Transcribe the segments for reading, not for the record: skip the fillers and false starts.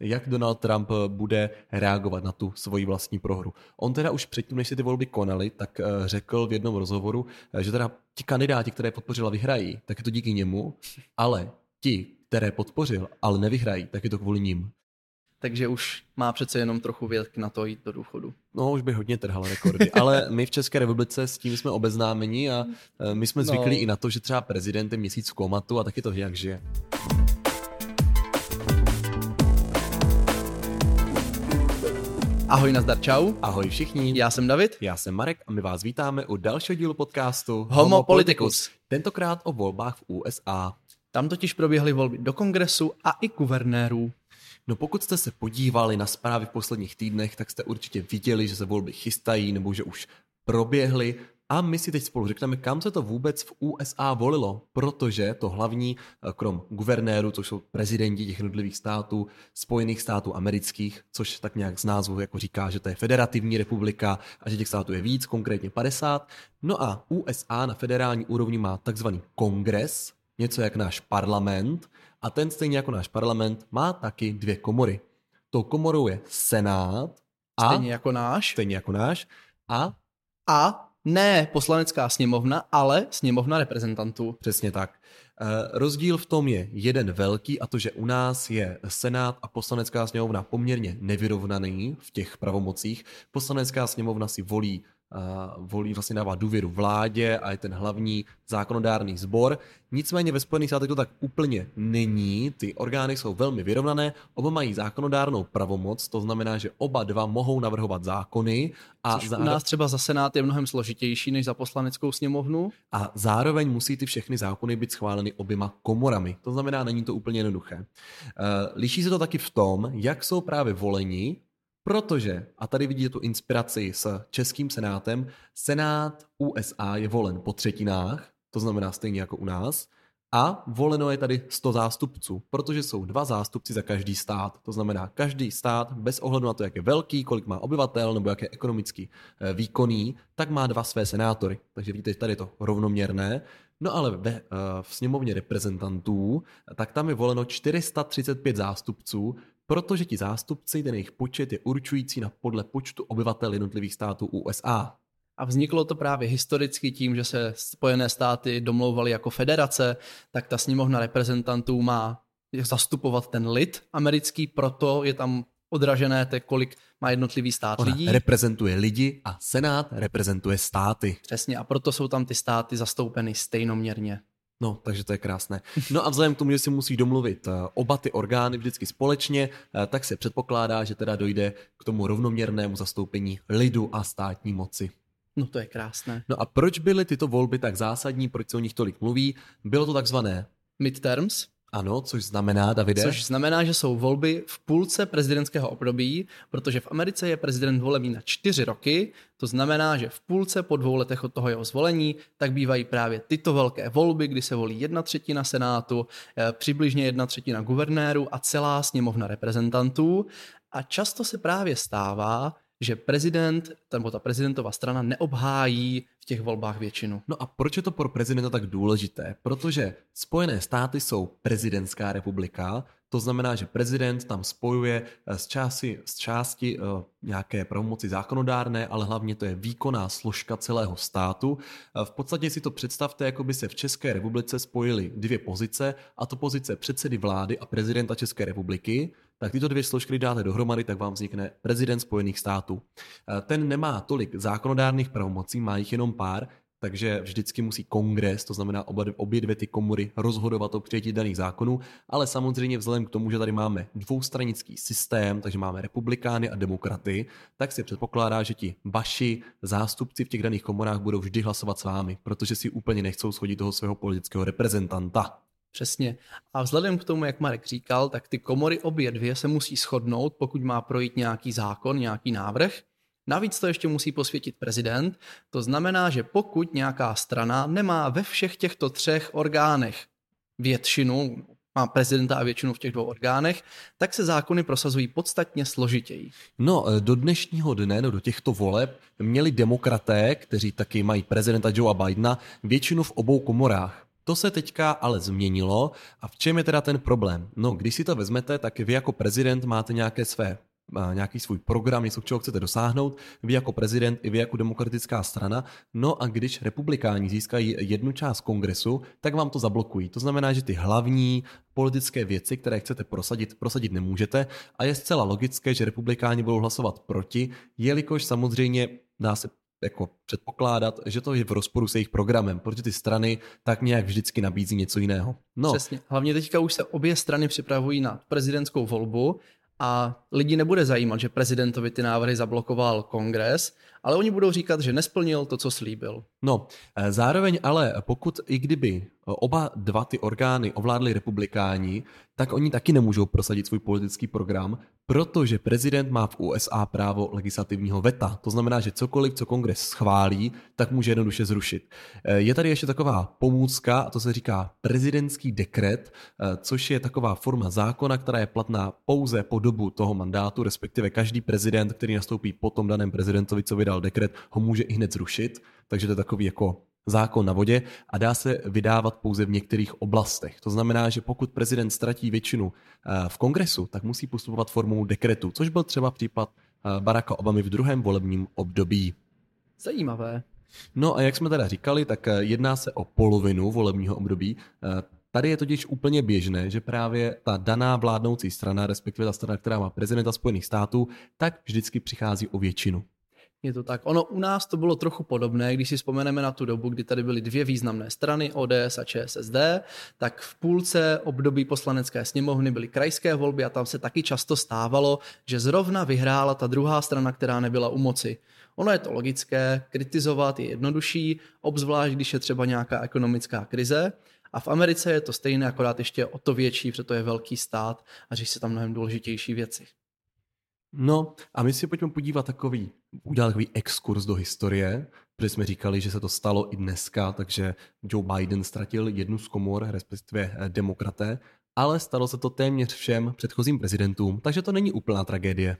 jak Donald Trump bude reagovat na tu svoji vlastní prohru. On teda už předtím, než si ty volby konaly, tak řekl v jednom rozhovoru, že teda ti kandidáti, které podpořila, vyhrají, tak je to díky němu, ale ti, které podpořil, ale nevyhrají, tak je to kvůli ním. Takže už má přece jenom trochu věk na to jít do důchodu. No, už by hodně trhal rekordy, ale my v České republice s tím jsme obeznámeni a my jsme zvyklí i na to, že třeba prezident je měsíc v komatu a taky to nějak žije. Ahoj, nazdar, čau. Ahoj všichni. Já jsem David. Já jsem Marek a my vás vítáme u dalšího dílu podcastu Homo Politicus. Tentokrát o volbách v USA. Tam totiž proběhly volby do kongresu a i guvernérů. No pokud jste se podívali na zprávy v posledních týdnech, tak jste určitě viděli, že se volby chystají nebo že už proběhly. A my si teď spolu řekneme, kam se to vůbec v USA volilo, protože to hlavní, krom guvernérů, což jsou prezidenti těch jednotlivých států, Spojených států amerických, což tak nějak z názvu jako říká, že to je federativní republika a že těch států je víc, konkrétně 50. No a USA na federální úrovni má takzvaný kongres, něco jak náš parlament, a ten stejně jako náš parlament má taky dvě komory. Tou komorou je Senát a stejně jako náš a ne poslanecká sněmovna, ale sněmovna reprezentantů. Přesně tak. Rozdíl v tom je jeden velký, a to, že u nás je Senát a poslanecká sněmovna poměrně nevyrovnaný v těch pravomocích. Poslanecká sněmovna si volí vlastně dává důvěru vládě a je ten hlavní zákonodárný sbor. Nicméně ve Spojených státech to tak úplně není. Ty orgány jsou velmi vyrovnané, oba mají zákonodárnou pravomoc, to znamená, že oba dva mohou navrhovat zákony. U nás třeba za Senát je mnohem složitější než za poslaneckou sněmovnu. A zároveň musí ty všechny zákony být schváleny oběma komorami. To znamená, není to úplně jednoduché. Liší se to taky v tom, jak jsou právě voleni, protože, a tady vidíte tu inspiraci s českým senátem, Senát USA je volen po třetinách, to znamená stejně jako u nás, a voleno je tady 100 zástupců, protože jsou dva zástupci za každý stát. To znamená, každý stát, bez ohledu na to, jak je velký, kolik má obyvatel nebo jak je ekonomicky výkonný, tak má dva své senátory. Takže vidíte, že tady je to rovnoměrné. No ale v sněmovně reprezentantů, tak tam je voleno 435 zástupců, protože ti zástupci, ten jejich počet je určující podle počtu obyvatel jednotlivých států USA. A vzniklo to právě historicky tím, že se Spojené státy domlouvaly jako federace, tak ta sněmovna reprezentantů má zastupovat ten lid americký, proto je tam odražené, kolik má jednotlivý stát lidí. Reprezentuje lidi a Senát reprezentuje státy. Přesně, a proto jsou tam ty státy zastoupeny stejnoměrně. No, takže to je krásné. No a vzhledem k tomu, že si musí domluvit oba ty orgány vždycky společně, tak se předpokládá, že teda dojde k tomu rovnoměrnému zastoupení lidu a státní moci. No to je krásné. No a proč byly tyto volby tak zásadní, proč se o nich tolik mluví? Bylo to takzvané midterms. Ano, což znamená, Davide? Což znamená, že jsou volby v půlce prezidentského období, protože v Americe je prezident volený na 4 roky, to znamená, že v půlce po 2 letech od toho jeho zvolení, tak bývají právě tyto velké volby, kdy se volí 1/3 senátu, přibližně 1/3 guvernéru a celá sněmovna reprezentantů. A často se právě stává, že prezident, nebo ta prezidentová strana neobhájí v těch volbách většinu. No a proč je to pro prezidenta tak důležité? Protože Spojené státy jsou prezidentská republika, to znamená, že prezident tam spojuje z části nějaké pravomoci zákonodárné, ale hlavně to je výkonná složka celého státu. V podstatě si to představte, jako by se v České republice spojily dvě pozice, a to pozice předsedy vlády a prezidenta České republiky. Tak tyto dvě složky dáte dohromady, tak vám vznikne prezident Spojených států. Ten nemá tolik zákonodárných pravomocí, má jich jenom pár, takže vždycky musí kongres, to znamená obě dvě ty komory, rozhodovat o přijetí daných zákonů, ale samozřejmě vzhledem k tomu, že tady máme dvoustranický systém, takže máme republikány a demokraty, tak se předpokládá, že ti vaši zástupci v těch daných komorách budou vždy hlasovat s vámi, protože si úplně nechcou shodit toho svého politického reprezentanta. Přesně. A vzhledem k tomu, jak Marek říkal, tak ty komory obě dvě se musí shodnout, pokud má projít nějaký zákon, nějaký návrh. Navíc to ještě musí posvětit prezident. To znamená, že pokud nějaká strana nemá ve všech těchto 3 orgánech většinu, má prezidenta a většinu v těch 2 orgánech, tak se zákony prosazují podstatně složitěji. No, do dnešního dne, do těchto voleb, měli demokraté, kteří taky mají prezidenta Joea Bidena, většinu v obou komorách. To se teďka ale změnilo a v čem je teda ten problém? No, když si to vezmete, tak vy jako prezident máte nějaký svůj program, něco, čeho chcete dosáhnout, vy jako prezident i vy jako demokratická strana. No a když republikáni získají jednu část kongresu, tak vám to zablokují. To znamená, že ty hlavní politické věci, které chcete prosadit nemůžete a je zcela logické, že republikáni budou hlasovat proti, jelikož samozřejmě dá se jako předpokládat, že to je v rozporu s jejich programem, protože ty strany tak nějak vždycky nabízí něco jiného. No. Přesně. Hlavně teďka už se obě strany připravují na prezidentskou volbu a lidi nebude zajímat, že prezidentovi ty návrhy zablokoval kongres, ale oni budou říkat, že nesplnil to, co slíbil. No, zároveň ale pokud i kdyby oba dva ty orgány ovládli republikáni, tak oni taky nemůžou prosadit svůj politický program, protože prezident má v USA právo legislativního veta. To znamená, že cokoliv, co kongres schválí, tak může jednoduše zrušit. Je tady ještě taková pomůcka, a to se říká prezidentský dekret, což je taková forma zákona, která je platná pouze po dobu toho mandátu, respektive každý prezident, který nastoupí po tom daném prezidentovi, co vydal dekret, ho může i hned zrušit. Takže to je takový jako zákon na vodě a dá se vydávat pouze v některých oblastech. To znamená, že pokud prezident ztratí většinu v kongresu, tak musí postupovat formou dekretu, což byl třeba případ Baracka Obamy v druhém volebním období. Zajímavé. No a jak jsme teda říkali, tak jedná se o polovinu volebního období. Tady je totiž úplně běžné, že právě ta daná vládnoucí strana, respektive ta strana, která má prezidenta Spojených států, tak vždycky přichází o většinu. Je to tak. Ono u nás to bylo trochu podobné, když si vzpomeneme na tu dobu, kdy tady byly dvě významné strany, ODS a ČSSD, tak v půlce období poslanecké sněmovny byly krajské volby a tam se taky často stávalo, že zrovna vyhrála ta druhá strana, která nebyla u moci. Ono je to logické, kritizovat je jednodušší, obzvlášť když je třeba nějaká ekonomická krize. A v Americe je to stejné, akorát ještě o to větší, protože to je velký stát a řeší se tam mnohem důležitější věci. No a my si pojďme udělat takový exkurs do historie, protože jsme říkali, že se to stalo i dneska, takže Joe Biden ztratil jednu z komor, respektive demokraté, ale stalo se to téměř všem předchozím prezidentům, takže to není úplná tragédie.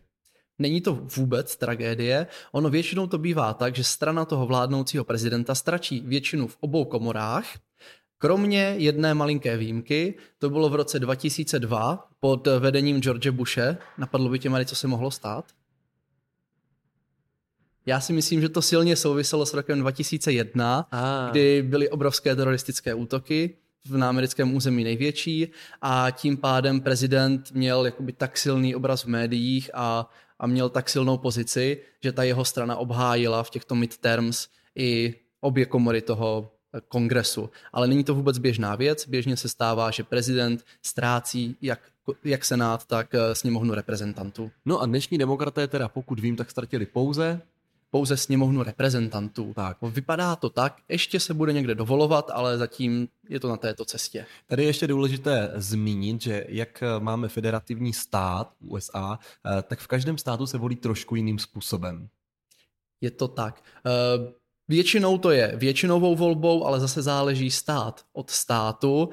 Není to vůbec tragédie, ono většinou to bývá tak, že strana toho vládnoucího prezidenta ztračí většinu v obou komorách, kromě jedné malinké výjimky, to bylo v roce 2002 pod vedením George Bushe. Napadlo by tě, Mary, co se mohlo stát? Já si myslím, že to silně souviselo s rokem 2001, kdy byly obrovské teroristické útoky na americkém území největší a tím pádem prezident měl jakoby tak silný obraz v médiích a měl tak silnou pozici, že ta jeho strana obhájila v těchto midterms i obě komory toho kongresu. Ale není to vůbec běžná věc. Běžně se stává, že prezident ztrácí jak senát, tak sněmovnu reprezentantů. No a dnešní demokraté teda, pokud vím, tak ztratili pouze sněmovnu reprezentantů. Tak. Vypadá to tak, ještě se bude někde dovolovat, ale zatím je to na této cestě. Tady je ještě důležité zmínit, že jak máme federativní stát USA, tak v každém státu se volí trošku jiným způsobem. Je to tak. Většinou to je většinovou volbou, ale zase záleží stát od státu.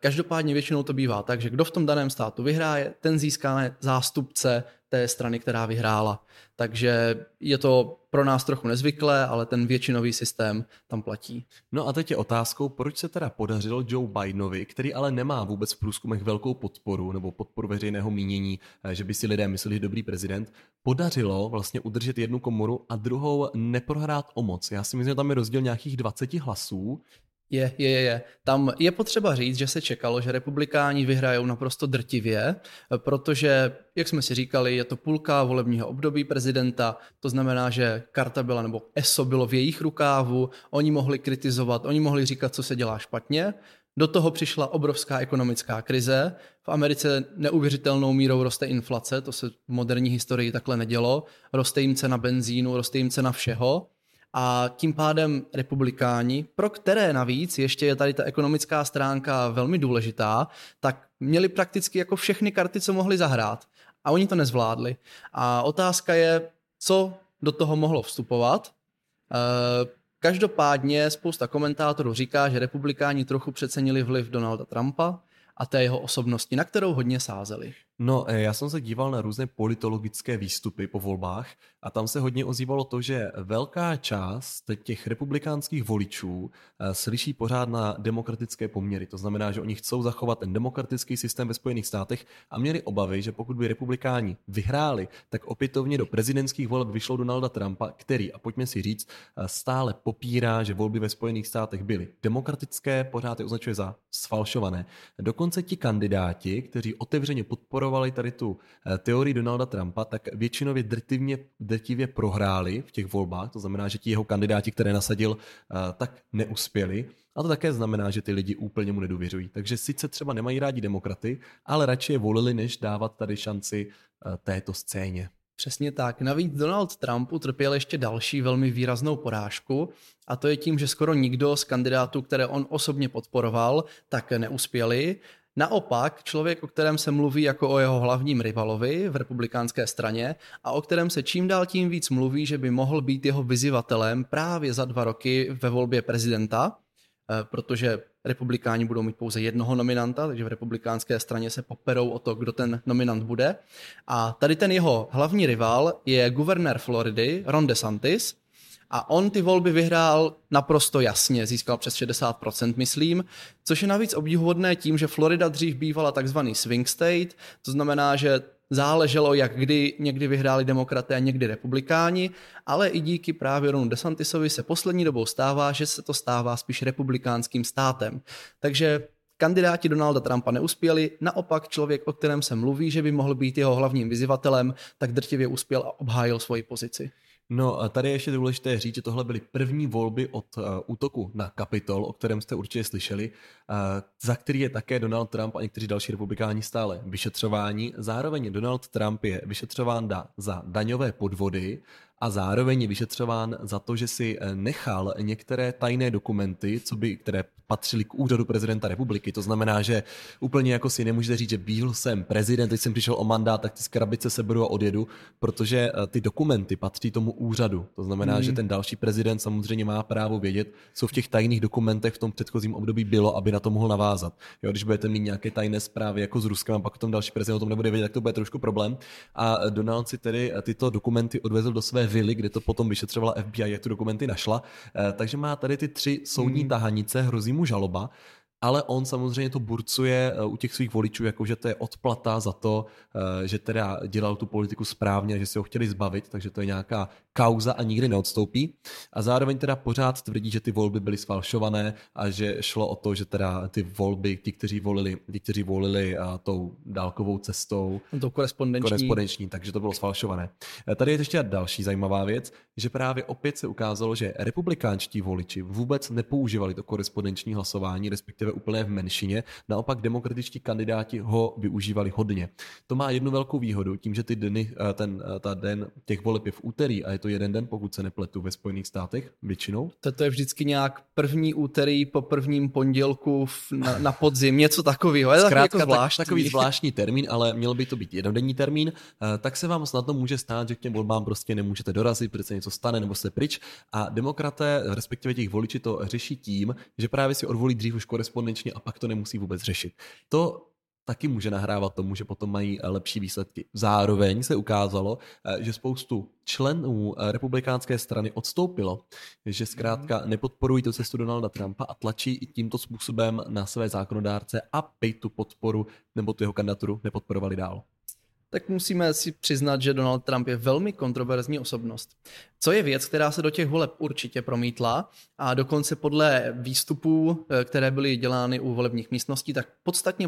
Každopádně většinou to bývá tak, že kdo v tom daném státu vyhraje, ten získá zástupce té strany, která vyhrála. Takže je to pro nás trochu nezvyklé, ale ten většinový systém tam platí. No a teď je otázkou, proč se teda podařilo Joe Bidenovi, který ale nemá vůbec v průzkumech velkou podporu nebo podporu veřejného mínění, že by si lidé mysleli, že dobrý prezident, podařilo vlastně udržet jednu komoru a druhou neprohrát o moc. Já si myslím, že tam je rozdíl nějakých 20 hlasů. Je. Tam je potřeba říct, že se čekalo, že republikáni vyhrajou naprosto drtivě, protože, jak jsme si říkali, je to půlka volebního období prezidenta, to znamená, že karta byla, nebo ESO bylo v jejich rukávu, oni mohli kritizovat, oni mohli říkat, co se dělá špatně. Do toho přišla obrovská ekonomická krize. V Americe neuvěřitelnou mírou roste inflace, to se v moderní historii takhle nedělo. Roste jim cena benzínu, roste jim cena všeho. A tím pádem republikáni, pro které navíc ještě je tady ta ekonomická stránka velmi důležitá, tak měli prakticky jako všechny karty, co mohli zahrát. A oni to nezvládli. A otázka je, co do toho mohlo vstupovat. Každopádně spousta komentátorů říká, že republikáni trochu přecenili vliv Donalda Trumpa a té jeho osobnosti, na kterou hodně sázeli. No, já jsem se díval na různé politologické výstupy po volbách a tam se hodně ozývalo to, že velká část těch republikánských voličů slyší pořád na demokratické poměry. To znamená, že oni chcou zachovat ten demokratický systém ve Spojených státech a měli obavy, že pokud by republikáni vyhráli, tak opětovně do prezidentských voleb vyšlo Donalda Trumpa, který, a pojďme si říct, stále popírá, že volby ve Spojených státech byly demokratické, pořád je označuje za sfalšované. Dokonce ti kandidáti, kteří otevřeně podporovali tady tu teorii Donalda Trumpa, tak většinově drtivě prohráli v těch volbách, to znamená, že ti jeho kandidáti, které nasadil, tak neuspěli. A to také znamená, že ty lidi úplně mu nedůvěřují. Takže sice třeba nemají rádi demokraty, ale radši je volili, než dávat tady šanci této scéně. Přesně tak. Navíc Donald Trump utrpěl ještě další velmi výraznou porážku a to je tím, že skoro nikdo z kandidátů, které on osobně podporoval, tak neuspěli. Naopak, člověk, o kterém se mluví jako o jeho hlavním rivalovi v republikánské straně a o kterém se čím dál tím víc mluví, že by mohl být jeho vyzývatelem právě za 2 roky ve volbě prezidenta, protože republikáni budou mít pouze jednoho nominanta, takže v republikánské straně se poperou o to, kdo ten nominant bude. A tady ten jeho hlavní rival je guvernér Floridy, Ron DeSantis, a on ty volby vyhrál naprosto jasně, získal přes 60%, myslím, což je navíc obdivuhodné tím, že Florida dřív bývala takzvaný swing state, to znamená, že záleželo, jak kdy někdy vyhráli demokraté a někdy republikáni, ale i díky právě Ronu DeSantisovi se poslední dobou stává, že se to stává spíš republikánským státem. Takže kandidáti Donalda Trumpa neuspěli, naopak člověk, o kterém se mluví, že by mohl být jeho hlavním vyzývatelem, tak drtivě uspěl a obhájil svoji pozici. No, tady je ještě důležité říct, že tohle byly první volby od útoku na Kapitol, o kterém jste určitě slyšeli, za který je také Donald Trump a někteří další republikáni stále vyšetřování. Zároveň Donald Trump je vyšetřován za daňové podvody a zároveň je vyšetřován za to, že si nechal některé tajné dokumenty, které patřily k úřadu prezidenta republiky. To znamená, že úplně jako si nemůžete říct, že byl jsem prezident, teď jsem přišel o mandát, tak ty krabice seberu a odjedu, protože ty dokumenty patří tomu úřadu. To znamená, že ten další prezident samozřejmě má právo vědět, co v těch tajných dokumentech v tom předchozím období bylo, aby na to mohl navázat. Jo, když budete mít nějaké tajné zprávy jako s Ruskem a pak tom další prezident o tom nebude vědět, tak to bude trošku problém. A Donald si tedy tyto dokumenty odvezl do své vily, kde to potom vyšetřovala FBI, jak tu dokumenty našla. Takže má tady ty 3 soudní tahanice, hrozí mu žaloba, ale on samozřejmě to burcuje u těch svých voličů, jakože to je odplata za to, že teda dělal tu politiku správně, že si ho chtěli zbavit, takže to je nějaká kauza a nikdy neodstoupí. A zároveň teda pořád tvrdí, že ty volby byly sfalšované a že šlo o to, že teda ty volby, ti, kteří volili tou dálkovou cestou, to korespondenční, takže to bylo sfalšované. Tady je ještě další zajímavá věc, že právě opět se ukázalo, že republikánští voliči vůbec nepoužívali to korespondenční hlasování, respektive úplně v menšině, naopak demokratičtí kandidáti ho využívali hodně. To má jednu velkou výhodu, tím, že den těch voleb je v úterý a je to jeden den, pokud se nepletu, ve Spojených státech většinou. To je vždycky nějak první úterý po prvním pondělku na podzim, něco takového. Zkrátka takový zvláštní termín, ale měl by to být jednodenní termín, tak se vám snadno může stát, že k těm volbám prostě nemůžete dorazit, protože se něco stane nebo jste pryč, a demokraté, respektive těch voliči, to řeší tím, že právě si odvolí dřív už a pak to nemusí vůbec řešit. To taky může nahrávat tomu, že potom mají lepší výsledky. Zároveň se ukázalo, že spoustu členů republikánské strany odstoupilo, že zkrátka nepodporují tu cestu Donalda Trumpa a tlačí i tímto způsobem na své zákonodárce, aby tu podporu nebo tu jeho kandidaturu nepodporovali dál. Tak musíme si přiznat, že Donald Trump je velmi kontroverzní osobnost. Co je věc, která se do těch voleb určitě promítla a dokonce podle výstupů, které byly dělány u volebních místností, tak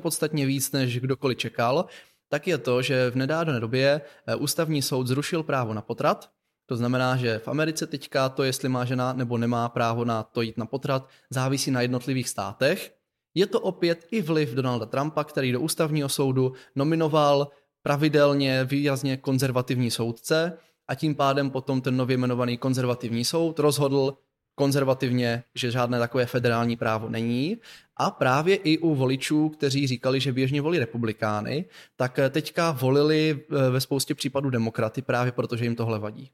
podstatně víc, než kdokoliv čekal, tak je to, že v nedávné době ústavní soud zrušil právo na potrat. To znamená, že v Americe teďka to, jestli má žena nebo nemá právo na to jít na potrat, závisí na jednotlivých státech. Je to opět i vliv Donalda Trumpa, který do ústavního soudu nominoval pravidelně výrazně konzervativní soudce a tím pádem potom ten nově jmenovaný konzervativní soud rozhodl konzervativně, že žádné takové federální právo není A právě i u voličů, kteří říkali, že běžně volí republikány, tak teďka volili ve spoustě případů demokraty právě proto, že jim tohle vadí.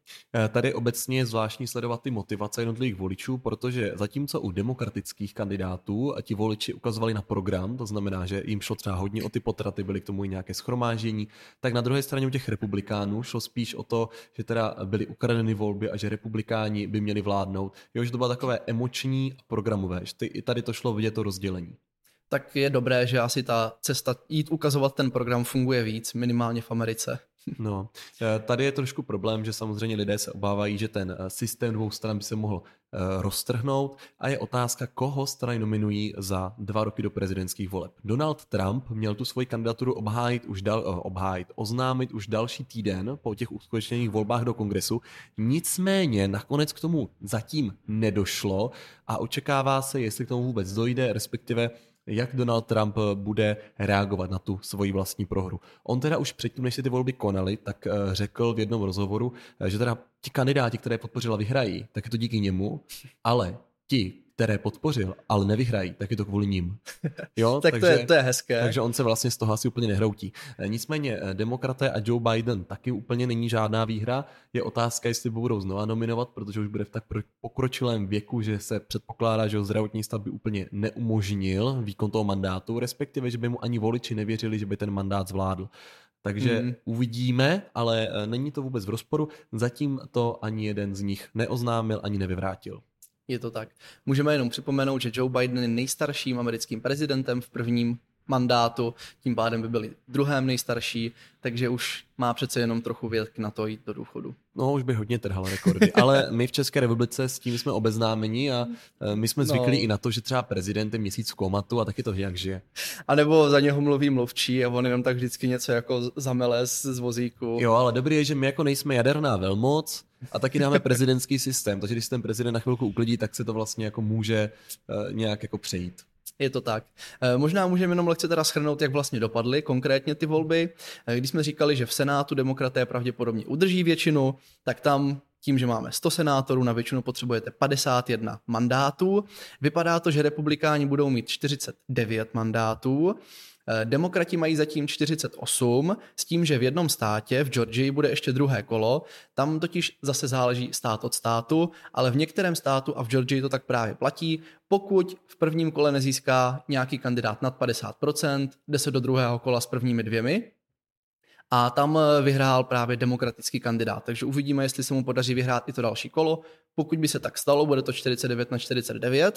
Tady obecně je zvláštní sledovat ty motivace jednotlivých voličů, protože zatímco u demokratických kandidátů a ti voliči ukazovali na program, to znamená, že jim šlo třeba hodně o ty potraty, byly k tomu i nějaké shromáždění, tak na druhé straně u těch republikánů šlo spíš o to, že teda byly ukradeny volby a že republikáni by měli vládnout. Jo, že to bylo takové emoční a programové, že i tady to šlo vidět to rozdělení. Tak je dobré, že asi ta cesta jít ukazovat ten program funguje víc, minimálně v Americe. No, tady je trošku problém, že samozřejmě lidé se obávají, že ten systém dvou stran by se mohl roztrhnout a je otázka, koho strany nominují za 2 roky do prezidentských voleb. Donald Trump měl tu svoji kandidaturu oznámit už další týden po těch uskutečněných volbách do kongresu, nicméně nakonec k tomu zatím nedošlo a očekává se, jestli k tomu vůbec dojde, respektive jak Donald Trump bude reagovat na tu svoji vlastní prohru. On teda už předtím, než se ty volby konaly, tak řekl v jednom rozhovoru, že teda ti kandidáti, které podpořila, vyhrají, tak je to díky němu, ale ti, které podpořil, ale nevyhrají, tak je to kvůli ním. Jo? Tak to je hezké. Takže on se vlastně z toho asi úplně nehroutí. Nicméně demokraté a Joe Biden taky úplně není žádná výhra. Je otázka, jestli budou znova nominovat, protože už bude v tak pokročilém věku, že se předpokládá, že ho zdravotní stav by úplně neumožnil výkon toho mandátu, respektive, že by mu ani voliči nevěřili, že by ten mandát zvládl. Takže uvidíme, ale není to vůbec v rozporu. Zatím to ani jeden z nich neoznámil, ani nevyvrátil. Je to tak. Můžeme jenom připomenout, že Joe Biden je nejstarším americkým prezidentem v prvním mandátu, tím pádem by byli druhém nejstarší, takže už má přece jenom trochu věk na to jít do důchodu. No, už by hodně trhala rekordy, ale my v České republice s tím jsme obeznámeni a my jsme zvyklí i na to, že třeba prezident je měsíc v komatu a taky to jak žije. A nebo za něho mluví mluvčí a on jenom tak vždycky něco jako zamele z vozíku. Jo, ale dobrý je, že my jako nejsme jaderná velmoc a taky dáme prezidentský systém, takže když ten prezident na chvilku uklidí, tak se to vlastně jako může nějak jako přejít. Je to tak. Možná můžeme jenom lehce teda shrnout, jak vlastně dopadly konkrétně ty volby. Když jsme říkali, že v Senátu demokraté pravděpodobně udrží většinu, tak tam tím, že máme 100 senátorů, na většinu potřebujete 51 mandátů. Vypadá to, že republikáni budou mít 49 mandátů. Demokrati mají zatím 48, s tím, že v jednom státě, v Georgii, bude ještě druhé kolo. Tam totiž zase záleží stát od státu, ale v některém státu a v Georgii to tak právě platí. Pokud v prvním kole nezíská nějaký kandidát nad 50%, jde se do druhého kola s prvními 2. A tam vyhrál právě demokratický kandidát. Takže uvidíme, jestli se mu podaří vyhrát i to další kolo. Pokud by se tak stalo, bude to 49-49.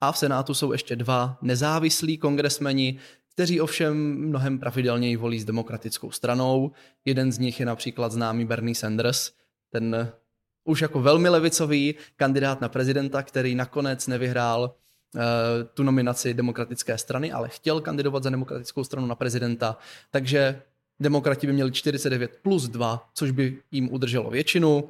A v Senátu jsou ještě 2 nezávislí kongresmeni, kteří ovšem mnohem pravidelněji volí s demokratickou stranou. Jeden z nich je například známý Bernie Sanders, ten už jako velmi levicový kandidát na prezidenta, který nakonec nevyhrál tu nominaci demokratické strany, ale chtěl kandidovat za demokratickou stranu na prezidenta. Takže demokrati by měli 49+2, což by jim udrželo většinu.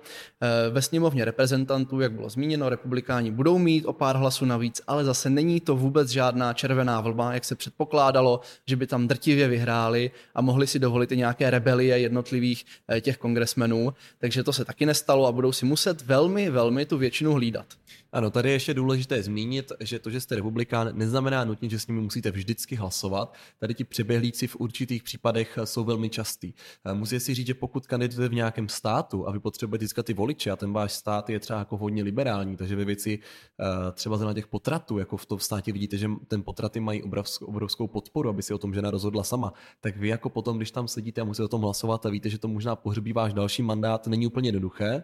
Ve sněmovně reprezentantů, jak bylo zmíněno, republikáni budou mít o pár hlasů navíc, ale zase není to vůbec žádná červená vlna, jak se předpokládalo, že by tam drtivě vyhráli a mohli si dovolit i nějaké rebelie jednotlivých těch kongresmenů. Takže to se taky nestalo a budou si muset velmi, velmi tu většinu hlídat. Ano, tady je ještě důležité zmínit, že to, že jste republikán, neznamená nutně, že s nimi musíte vždycky hlasovat. Tady ti přeběhlíci v určitých případech jsou velmi častý. Musíte si říct, že pokud kandidujete v nějakém státu a vy potřebujete získat ty voliče a ten váš stát je třeba jako hodně liberální, takže ve věci třeba na těch potratů, jako v tom státě vidíte, že ten potraty mají obrovskou podporu, aby si o tom žena rozhodla sama, tak vy jako potom, když tam sedíte a musíte o tom hlasovat a víte, že to možná pohřbí váš další mandát, není úplně jednoduché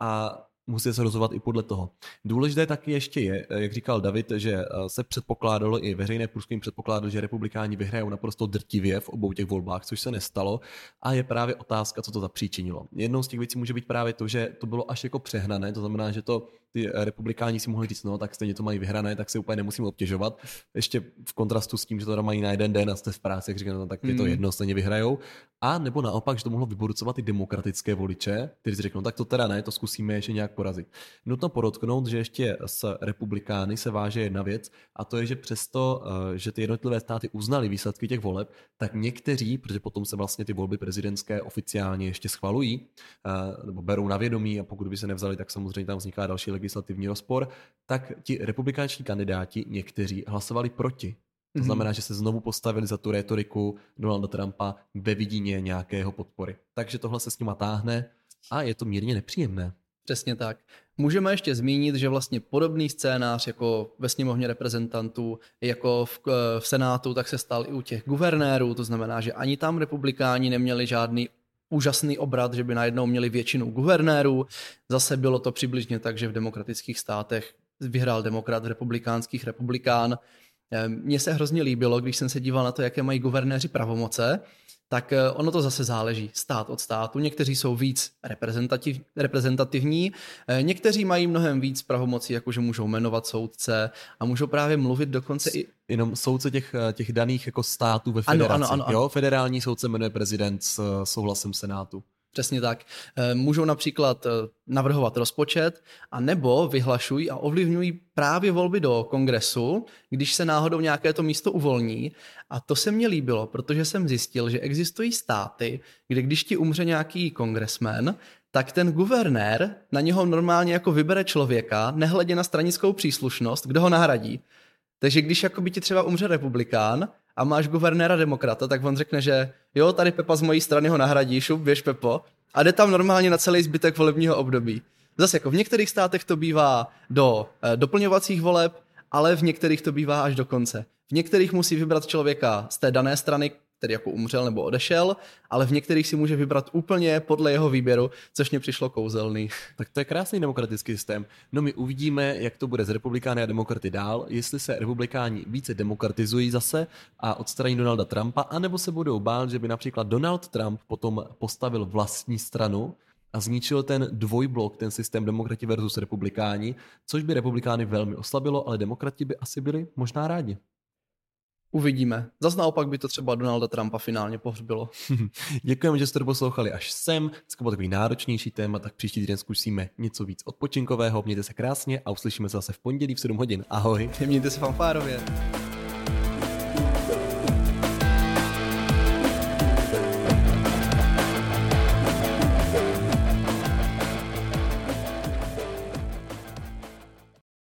a musí se rozhodovat i podle toho. Důležité taky ještě je, jak říkal David, že se předpokládalo i veřejné průzkum předpokládalo, že republikáni vyhrajou naprosto drtivě v obou těch volbách, což se nestalo a je právě otázka, co to zapříčinilo. Jednou z těch věcí může být právě to, že to bylo až jako přehnané, to znamená, že to ty republikáni si mohli říct, no tak stejně to mají vyhrané, tak se úplně nemusíme obtěžovat. Ještě v kontrastu s tím, že to mají na jeden den a jste v práci, jak říkám, no, tak je to jedno, stejně vyhrajou. A nebo naopak, že to mohlo vyborucovat i demokratické voliče, kteří si řeknou, tak to teda ne, to zkusíme ještě nějak porazit. Nutno podotknout, že ještě s republikány se váže jedna věc, a to je, že přesto, že ty jednotlivé státy uznaly výsledky těch voleb, tak někteří, protože potom se vlastně ty volby prezidentské oficiálně ještě schvalují, nebo berou na vědomí, a pokud by se nevzali, tak samozřejmě tam vzniká další legislativní rozpor, tak ti republikánští kandidáti někteří hlasovali proti. To znamená, že se znovu postavili za tu rétoriku Donalda Trumpa ve vidině nějakého podpory. Takže tohle se s nima táhne a je to mírně nepříjemné. Přesně tak. Můžeme ještě zmínit, že vlastně podobný scénář jako ve sněmovně reprezentantů, jako v Senátu, tak se stal i u těch guvernérů. To znamená, že ani tam republikáni neměli žádný úžasný obrat, že by najednou měli většinu guvernérů. Zase bylo to přibližně tak, že v demokratických státech vyhrál demokrat, v republikánských republikán. Mně se hrozně líbilo, když jsem se díval na to, jaké mají guvernéři pravomoce, tak ono to zase záleží stát od státu. Někteří jsou víc reprezentativní, někteří mají mnohem víc pravomocí, jakože můžou jmenovat soudce a můžou právě mluvit dokonce i... Jenom soudce těch daných jako států ve federaci. Ano. Jo? Federální soudce jmenuje prezident s souhlasem Senátu. Přesně tak. Můžou například navrhovat rozpočet a nebo vyhlašují a ovlivňují právě volby do kongresu, když se náhodou nějaké to místo uvolní. A to se mně líbilo, protože jsem zjistil, že existují státy, kde když ti umře nějaký kongresmen, tak ten guvernér na něho normálně jako vybere člověka, nehledě na stranickou příslušnost, kdo ho nahradí. Takže když jakoby ti třeba umře republikán a máš guvernéra demokrata, tak on řekne, že jo, tady Pepa z mojí strany ho nahradí, šup, běž Pepo, a jde tam normálně na celý zbytek volebního období. Zase jako v některých státech to bývá do doplňovacích voleb, ale v některých to bývá až do konce. V některých musí vybrat člověka z té dané strany, který jako umřel nebo odešel, ale v některých si může vybrat úplně podle jeho výběru, což mě přišlo kouzelný. Tak to je krásný demokratický systém. No my uvidíme, jak to bude z republikány a demokraty dál, jestli se republikáni více demokratizují zase a odstraní Donalda Trumpa, anebo se budou bát, že by například Donald Trump potom postavil vlastní stranu a zničil ten dvojblok, ten systém demokrati versus republikáni, což by republikány velmi oslabilo, ale demokrati by asi byli možná rádi. Uvidíme. Zas naopak by to třeba Donalda Trumpa finálně pohřbilo. Děkujeme, že jste to poslouchali až sem. To byl takový náročnější téma, tak příští týden zkusíme něco víc odpočinkového. Mějte se krásně a uslyšíme se zase v pondělí v 7 hodin. Ahoj. Mějte se fanfárově.